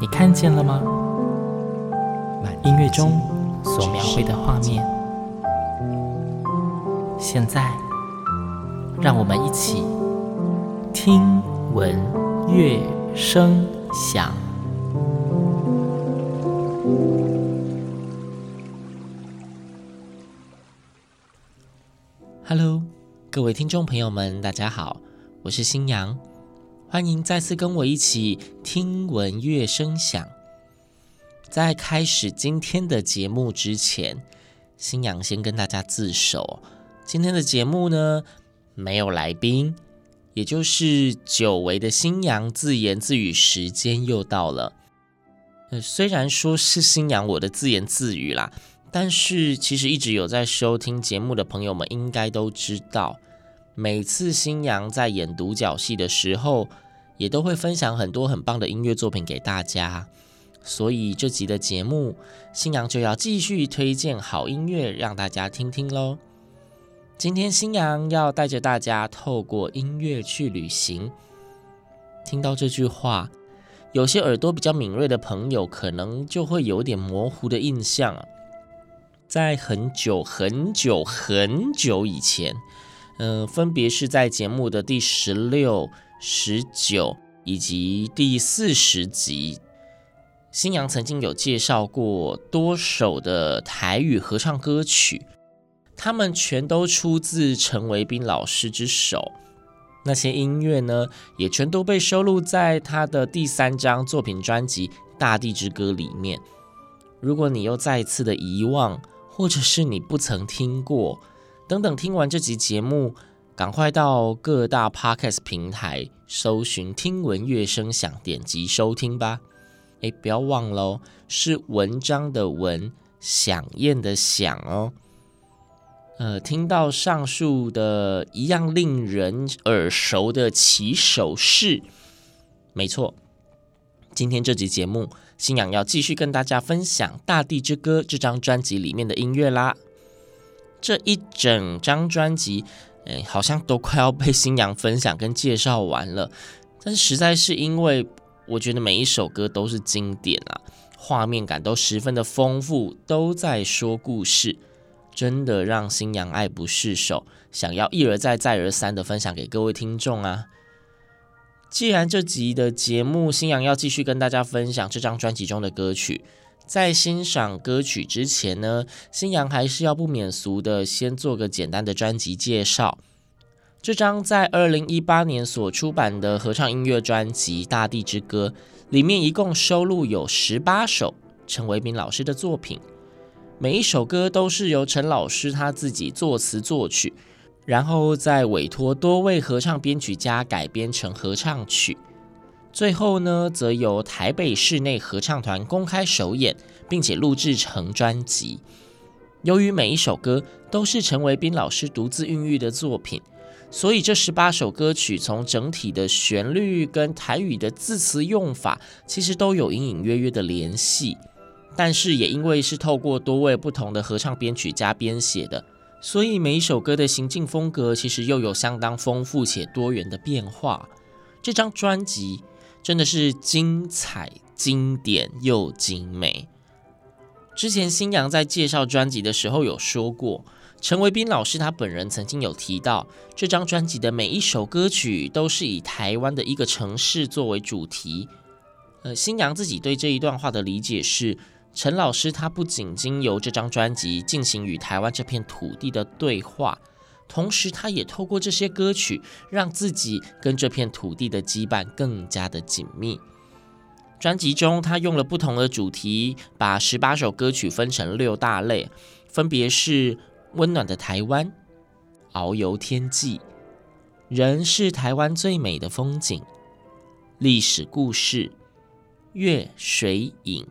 你看见了吗？音乐中所描绘的画面，现在让我们一起听闻乐声响。Hello， 各位听众朋友们，大家好，我是新阳。欢迎再次跟我一起听闻乐声响。在开始今天的节目之前，新阳先跟大家自首，今天的节目呢没有来宾，也就是久违的新阳自言自语时间又到了。虽然说是新阳我的自言自语啦，但是其实一直有在收听节目的朋友们应该都知道，每次新阳在演独角戏的时候，也都会分享很多很棒的音乐作品给大家，所以这集的节目新阳就要继续推荐好音乐让大家听听咯。今天新阳要带着大家透过音乐去旅行。听到这句话，有些耳朵比较敏锐的朋友可能就会有点模糊的印象。在很久很久很久以前，分别是在节目的第16、19以及第40集，新阳曾经有介绍过多首的台语合唱歌曲，他们全都出自陈维斌老师之手。那些音乐呢，也全都被收录在他的第3张作品专辑《大地之歌》里面。如果你又再一次的遗忘，或者是你不曾听过等等，听完这集节目，赶快到各大 podcast 平台搜寻听闻乐声响，点击收听吧。不要忘了哦，是文章的文，响宴的响哦。听到上述的一样令人耳熟的起手式，没错，今天这集节目，新阳要继续跟大家分享《大地之歌》这张专辑里面的音乐啦。这一整张专辑好像都快要被新阳分享跟介绍完了，但实在是因为我觉得每一首歌都是经典啊，画面感都十分的丰富，都在说故事，真的让新阳爱不释手，想要一而再再而三的分享给各位听众啊。既然这集的节目新阳要继续跟大家分享这张专辑中的歌曲，在欣赏歌曲之前呢，新阳还是要不免俗的先做个简单的专辑介绍。这张在2018年所出版的合唱音乐专辑《大地之歌》里面一共收录有18首陈维斌老师的作品，每一首歌都是由陈老师他自己作词作曲，然后再委托多位合唱编曲家改编成合唱曲，最后呢，则由台北室内合唱团公开首演，并且录制成专辑。由于每一首歌都是陈维斌老师独自孕育的作品，所以这18首歌曲从整体的旋律跟台语的字词用法，其实都有隐隐约约的联系。但是也因为是透过多位不同的合唱编曲家编写的，所以每一首歌的行进风格其实又有相当丰富且多元的变化。这张专辑真的是精彩、经典又精美。之前新阳在介绍专辑的时候有说过，陈维斌老师他本人曾经有提到，这张专辑的每一首歌曲都是以台湾的一个城市作为主题。新阳自己对这一段话的理解是，陈老师他不仅经由这张专辑进行与台湾这片土地的对话，同时他也透过这些歌曲让自己跟这片土地的羁绊更加的紧密。专辑中他用了不同的主题，把18首歌曲分成6大类，分别是温暖的台湾、遨游天际、人是台湾最美的风景、历史故事、越水引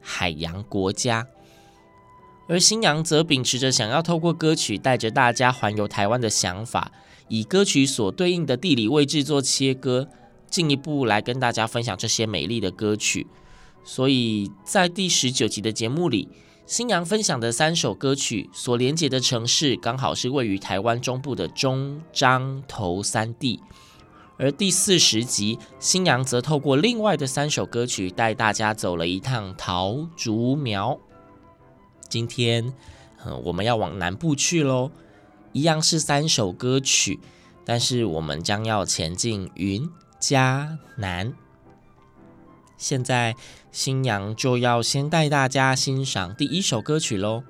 海洋国家。而新阳则秉持着想要透过歌曲带着大家环游台湾的想法，以歌曲所对应的地理位置做切割，进一步来跟大家分享这些美丽的歌曲。所以在第19集的节目里，新阳分享的3首歌曲所连结的城市刚好是位于台湾中部的中、彰、投3地。而第40集，新阳则透过另外的3首歌曲带大家走了一趟桃竹苗。今天我们要往南部去咯，一样是3首歌曲，但是我们将要前进云嘉南。现在新阳就要先带大家欣赏第1首歌曲咯。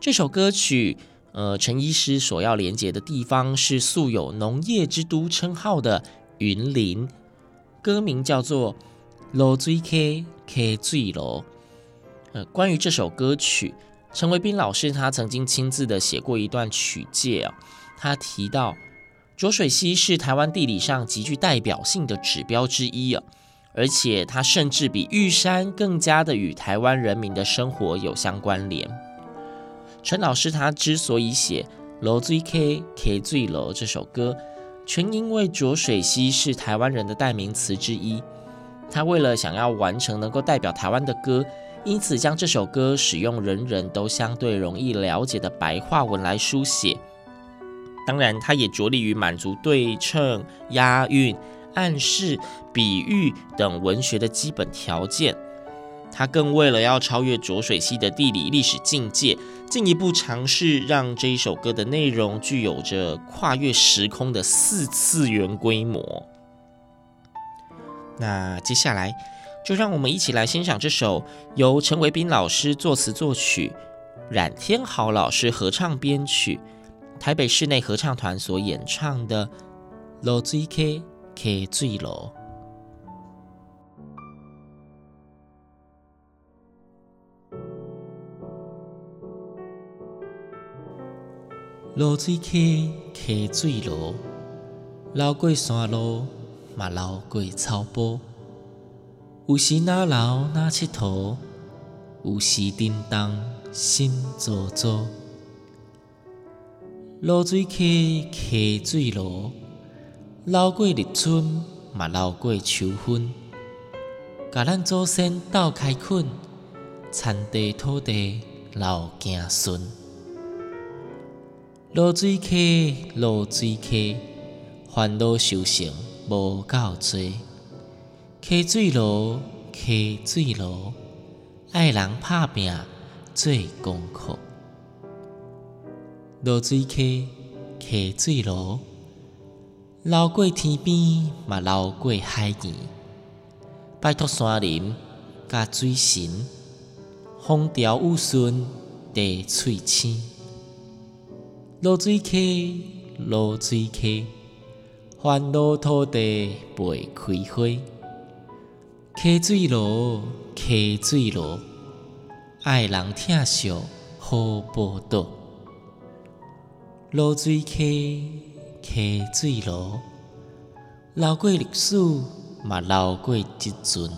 这首歌曲陈医师所要连结的地方是素有农业之都称号的云林，歌名叫做露水溪溪水路。关于这首歌曲，陈维斌老师他曾经亲自的写过一段曲介，他提到浊水溪是台湾地理上极具代表性的指标之一，而且它甚至比玉山更加的与台湾人民的生活有相关联。陈老师他之所以写露水溪溪水路这首歌，全因为浊水溪是台湾人的代名词之一，他为了想要完成能够代表台湾的歌，因此将这首歌使用人人都相对容易了解的白话文来书写。当然他也着力于满足对称、押韵、暗示、比喻等文学的基本条件。他更为了要超越浊水溪的地理历史境界，进一步尝试让这一首歌的内容具有着跨越时空的4次元规模。那接下来就让我们一起来欣赏这首由陈维斌老师作词作曲，冉天豪老师合唱编曲，台北室内合唱团所演唱的露水溪溪水路。露水溪溪水路，流过山路，嘛流过草埔。有时哪流哪佚佗，有时沉重心做作。露水溪溪水路，流过立春，嘛流过秋分，甲咱祖先斗开垦，田地土地流行顺。露水溪，露水溪，烦恼修行无够多。溪水路，溪水路，爱人打拼做功课。露水溪，溪水路，流过天边，嘛流过海边。拜托山林甲水神，风调雨顺，地翠青。露水溪，露水溪，烦恼土地袂开花。溪水路，溪水路，爱人疼惜好报答。露水溪，溪水路，流过历史，嘛流过即阵，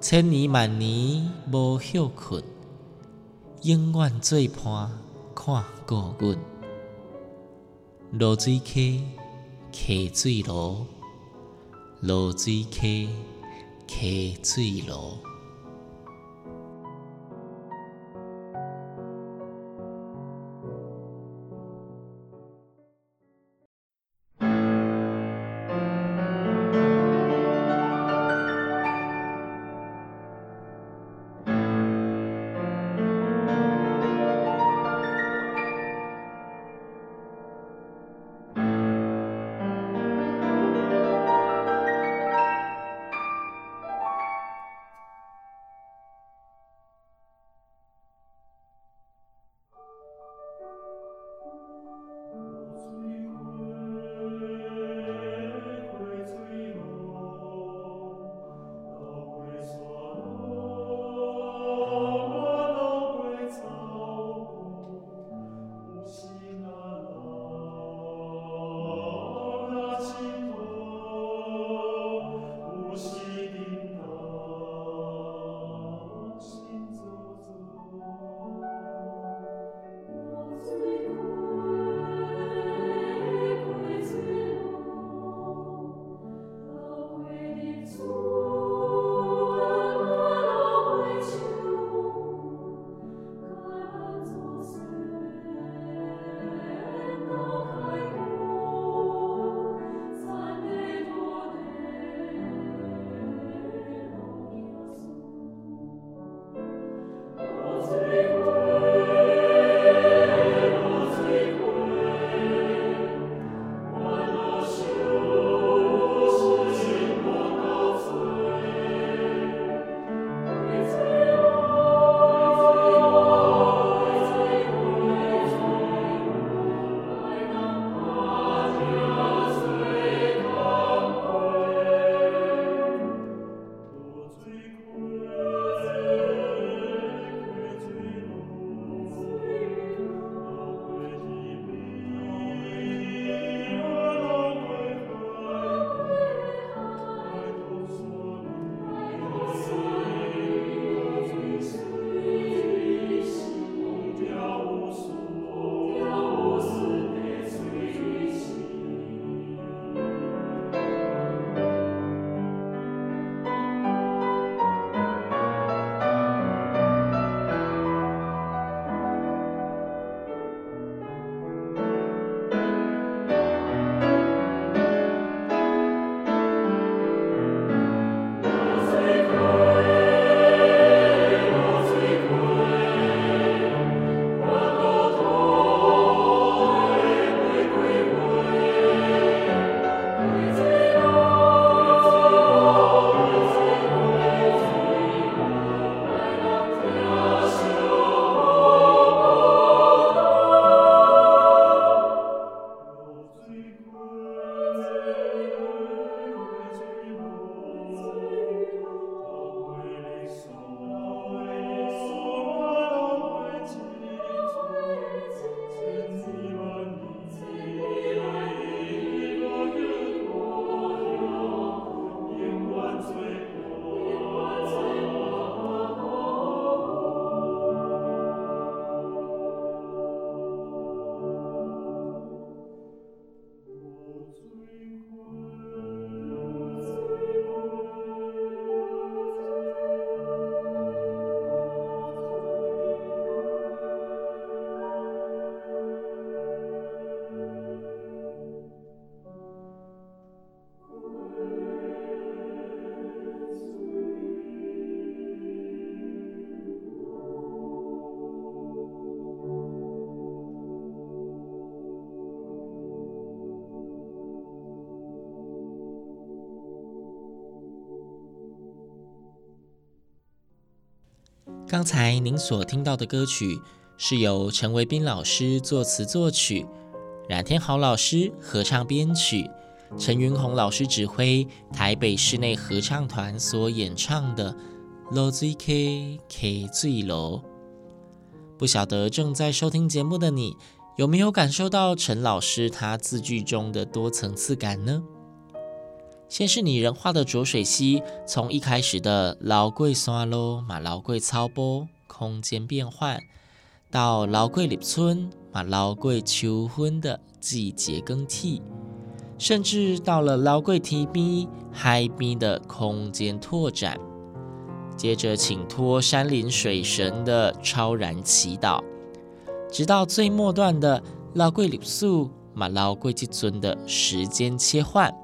千年万年无休困，永远做伴看顾阮。露水溪，溪水路，露水溪，溪水路。刚才您所听到的歌曲是由陈维斌老师作词作曲，冉天豪老师合唱编曲，陈云宏老师指挥台北室内合唱团所演唱的《露水溪溪水流》。不晓得正在收听节目的你，有没有感受到陈老师他字句中的多层次感呢？先是拟人化的浊水溪，从一开始的老贵山路嘛老贵草坡空间变换，到老贵立春嘛老贵秋分的季节更替，甚至到了老贵天边海边的空间拓展，接着请托山林水神的超然祈祷，直到最末段的老贵历史嘛老贵这尊的时间切换。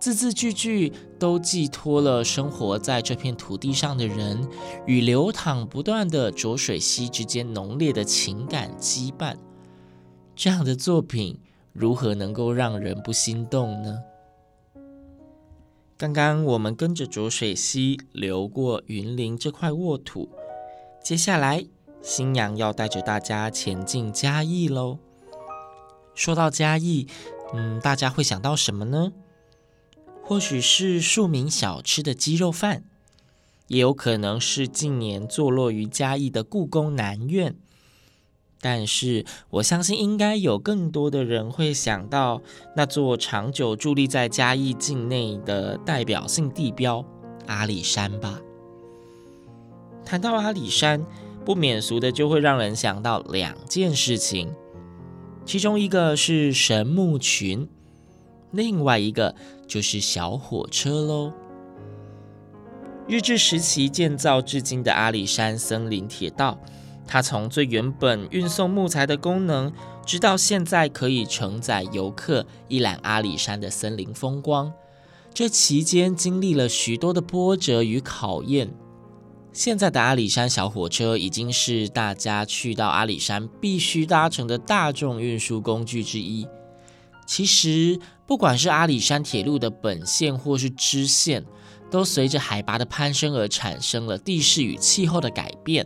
字字句句都寄托了生活在这片土地上的人与流淌不断的浊水溪之间浓烈的情感羁绊。这样的作品如何能够让人不心动呢？刚刚我们跟着浊水溪流过云林这块沃土，接下来新娘要带着大家前进嘉义咯。说到嘉义，大家会想到什么呢？或许是庶民小吃的鸡肉饭，也有可能是近年坐落于嘉义的故宫南院。但是我相信应该有更多的人会想到那座长久伫立在嘉义境内的代表性地标阿里山吧。谈到阿里山，不免俗的就会让人想到两件事情，其中一个是神木群，另外一个就是小火车咯。日治时期建造至今的阿里山森林铁道，它从最原本运送木材的功能，直到现在可以承载游客一览阿里山的森林风光，这期间经历了许多的波折与考验。现在的阿里山小火车已经是大家去到阿里山必须搭乘的大众运输工具之一。其实不管是阿里山铁路的本线或是支线，都随着海拔的攀升而产生了地势与气候的改变，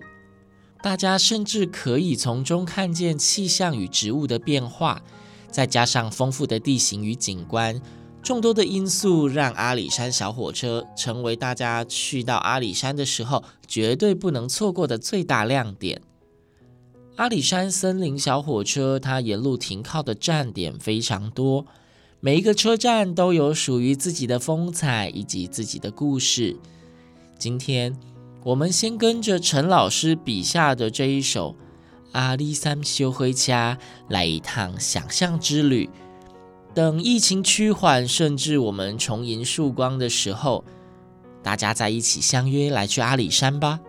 大家甚至可以从中看见气象与植物的变化，再加上丰富的地形与景观，众多的因素让阿里山小火车成为大家去到阿里山的时候绝对不能错过的最大亮点。阿里山森林小火车它沿路停靠的站点非常多，每一个车站都有属于自己的风采以及自己的故事。今天我们先跟着陈老师笔下的这一首阿里山小火车来一趟想象之旅，等疫情趋缓，甚至我们重迎曙光的时候，大家在一起相约来去阿里山吧。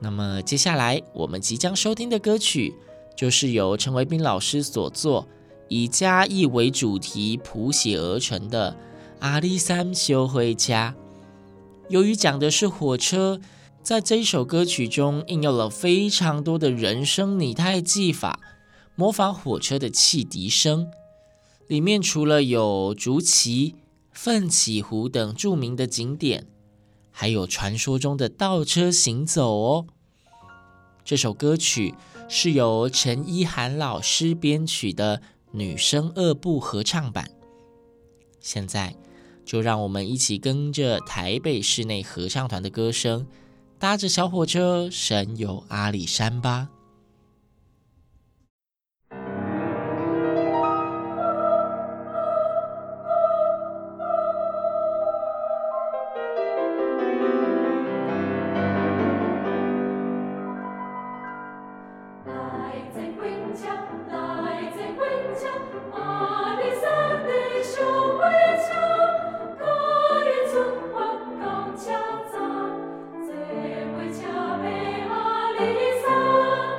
那么接下来我们即将收听的歌曲就是由陈维斌老师所作，以嘉义为主题谱写而成的阿里山小火车。由于讲的是火车，在这一首歌曲中应用了非常多的人声拟态技法，模仿火车的汽笛声。里面除了有竹崎、奋起湖等著名的景点，还有传说中的倒车行走哦。这首歌曲是由陈一涵老师编曲的女声二部合唱版。现在就让我们一起跟着台北室内合唱团的歌声，搭着小火车神游阿里山吧。Lisa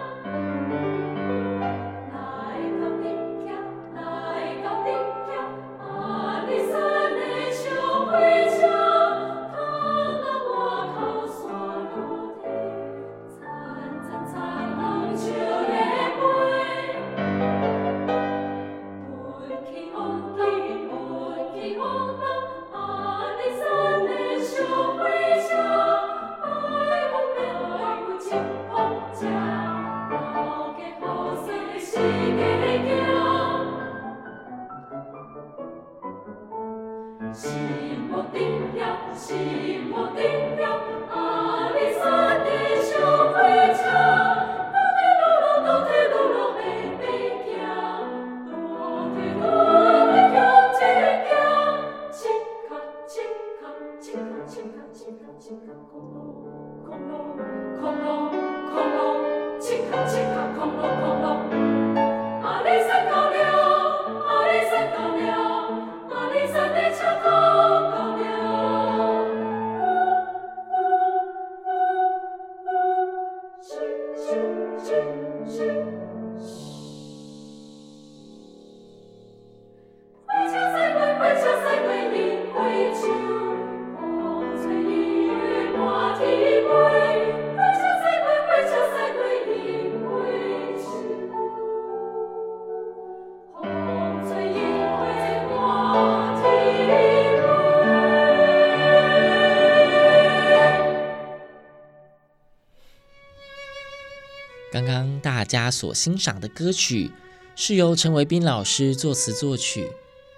刚刚大家所欣赏的歌曲是由陈维斌老师作词作曲，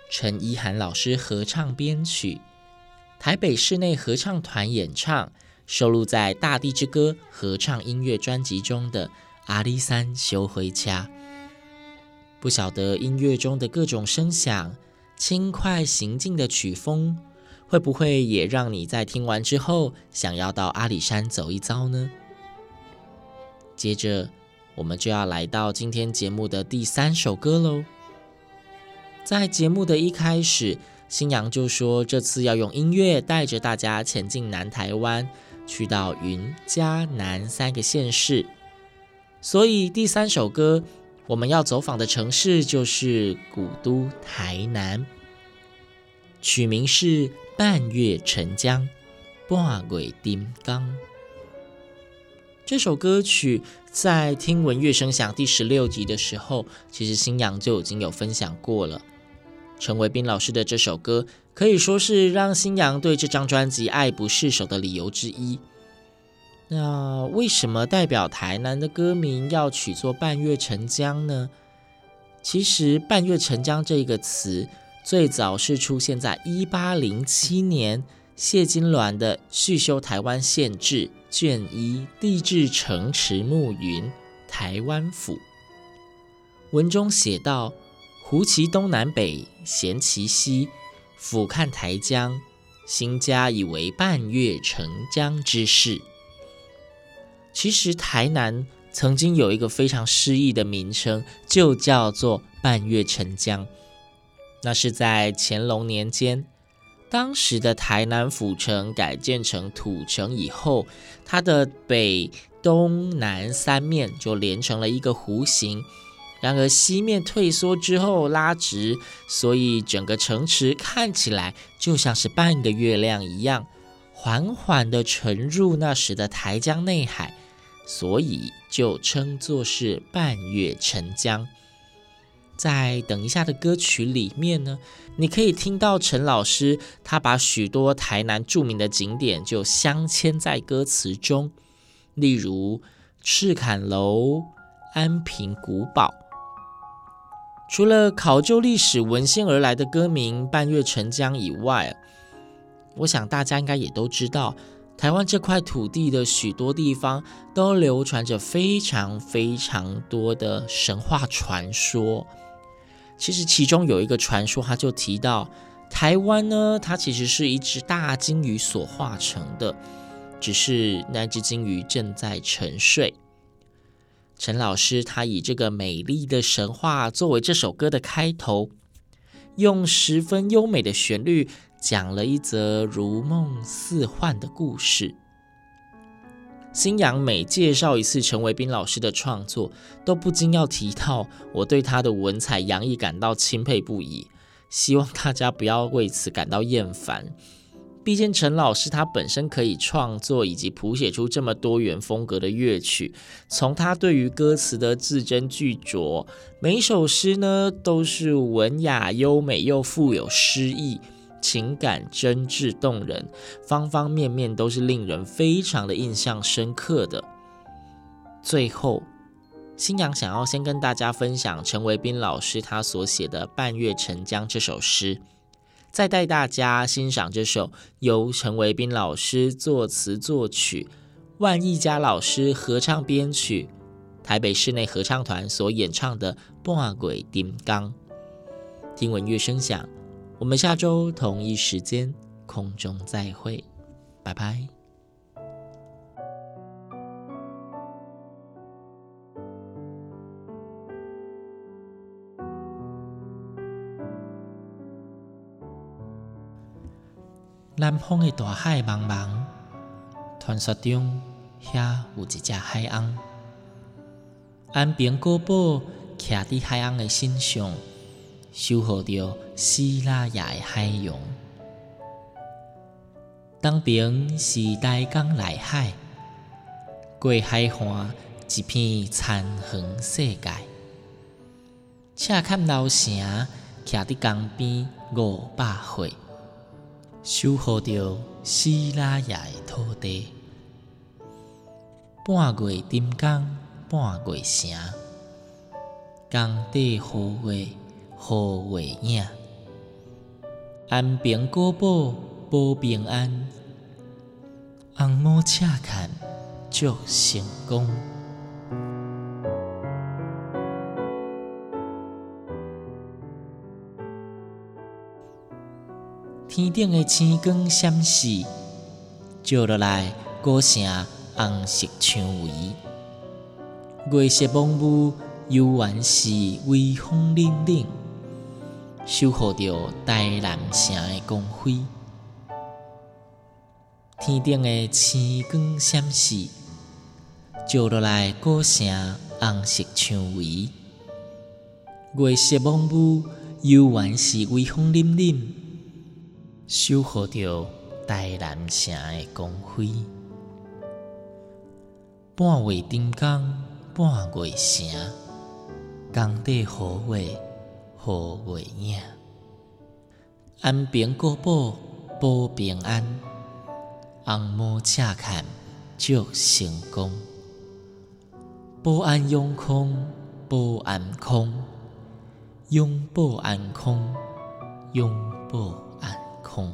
陈依涵老师合唱编曲，台北室内合唱团演唱，收录在《大地之歌》合唱音乐专辑中的《阿里山修回家》。不晓得音乐中的各种声响、轻快行进的曲风，会不会也让你在听完之后想要到阿里山走一遭呢？接着我们就要来到今天节目的第三首歌咯。在节目的一开始，星洋就说这次要用音乐带着大家前进南台湾，去到云嘉南三个县市，所以第三首歌我们要走访的城市就是古都台南，取名是半月沉江，半月沉江。这首歌曲在听闻乐声响第16集的时候，其实星洋就已经有分享过了。陈维斌老师的这首歌可以说是让星洋对这张专辑爱不释手的理由之一。那为什么代表台南的歌名要取作半月沉江呢？其实半月沉江这个词最早是出现在1807年谢金銮的《续修台湾县志》卷一地质城池目云台湾府文中写道，湖其东南北，咸其西，俯瞰台江，兴家以为半月沉江之势。其实台南曾经有一个非常诗意的名称，就叫做半月沉江。那是在乾隆年间，当时的台南府城改建成土城以后，它的北东南三面就连成了一个弧形，然而西面退缩之后拉直，所以整个城池看起来就像是半个月亮一样，缓缓地沉入那时的台江内海，所以就称作是半月沉江。在等一下的歌曲里面呢，你可以听到陈老师他把许多台南著名的景点就镶嵌在歌词中，例如赤坎楼、安平古堡。除了考究历史文献而来的歌名半月沉江以外，我想大家应该也都知道，台湾这块土地的许多地方都流传着非常非常多的神话传说。其实其中有一个传说，他就提到台湾呢，它其实是一只大鲸鱼所化成的，只是那只鲸鱼正在沉睡。陈老师他以这个美丽的神话作为这首歌的开头，用十分优美的旋律讲了一则如梦似幻的故事。星洋每介绍一次陈维斌老师的创作，都不禁要提到我对他的文采洋溢感到钦佩不已，希望大家不要为此感到厌烦。毕竟陈老师他本身可以创作以及谱写出这么多元风格的乐曲，从他对于歌词的字斟句酌，每一首诗呢都是文雅优美又富有诗意，情感真挚动人，方方面面都是令人非常的印象深刻的。最后，星洋想要先跟大家分享陈维斌老师他所写的《半月沉江》这首诗，再带大家欣赏这首由陈维斌老师作词作曲，万毅佳老师合唱编曲，台北室内合唱团所演唱的《半鬼丁刚》。听闻乐声响，我们下周同一时间空中再会，拜拜。南方的大海茫茫，传说中遐有一只海翁，安平古堡徛伫海翁的身上，守护着死啦呀的海洋。东边是台江内海，过海岸一片田园世界。赤坎老城徛伫江边500岁。守护着死啦呀的土地，半月丁江，半月城，江底荷花，荷花影，安平古堡保平安，红毛赤坎祝成功。天顶的星光闪烁，照落来古城红色蔷薇，月色蒙雾，悠然是微风凛凛，守护着台南城的光辉。天顶的星光闪烁，照落来古城红色蔷薇，月色蒙雾，悠然是微风凛凛，守护着台南城的光辉。半月丁江，半月城，江底荷花，荷花影，安平古堡保平安，红毛赤坎祝成功。保安永康，保安康，永保安康，永保安空。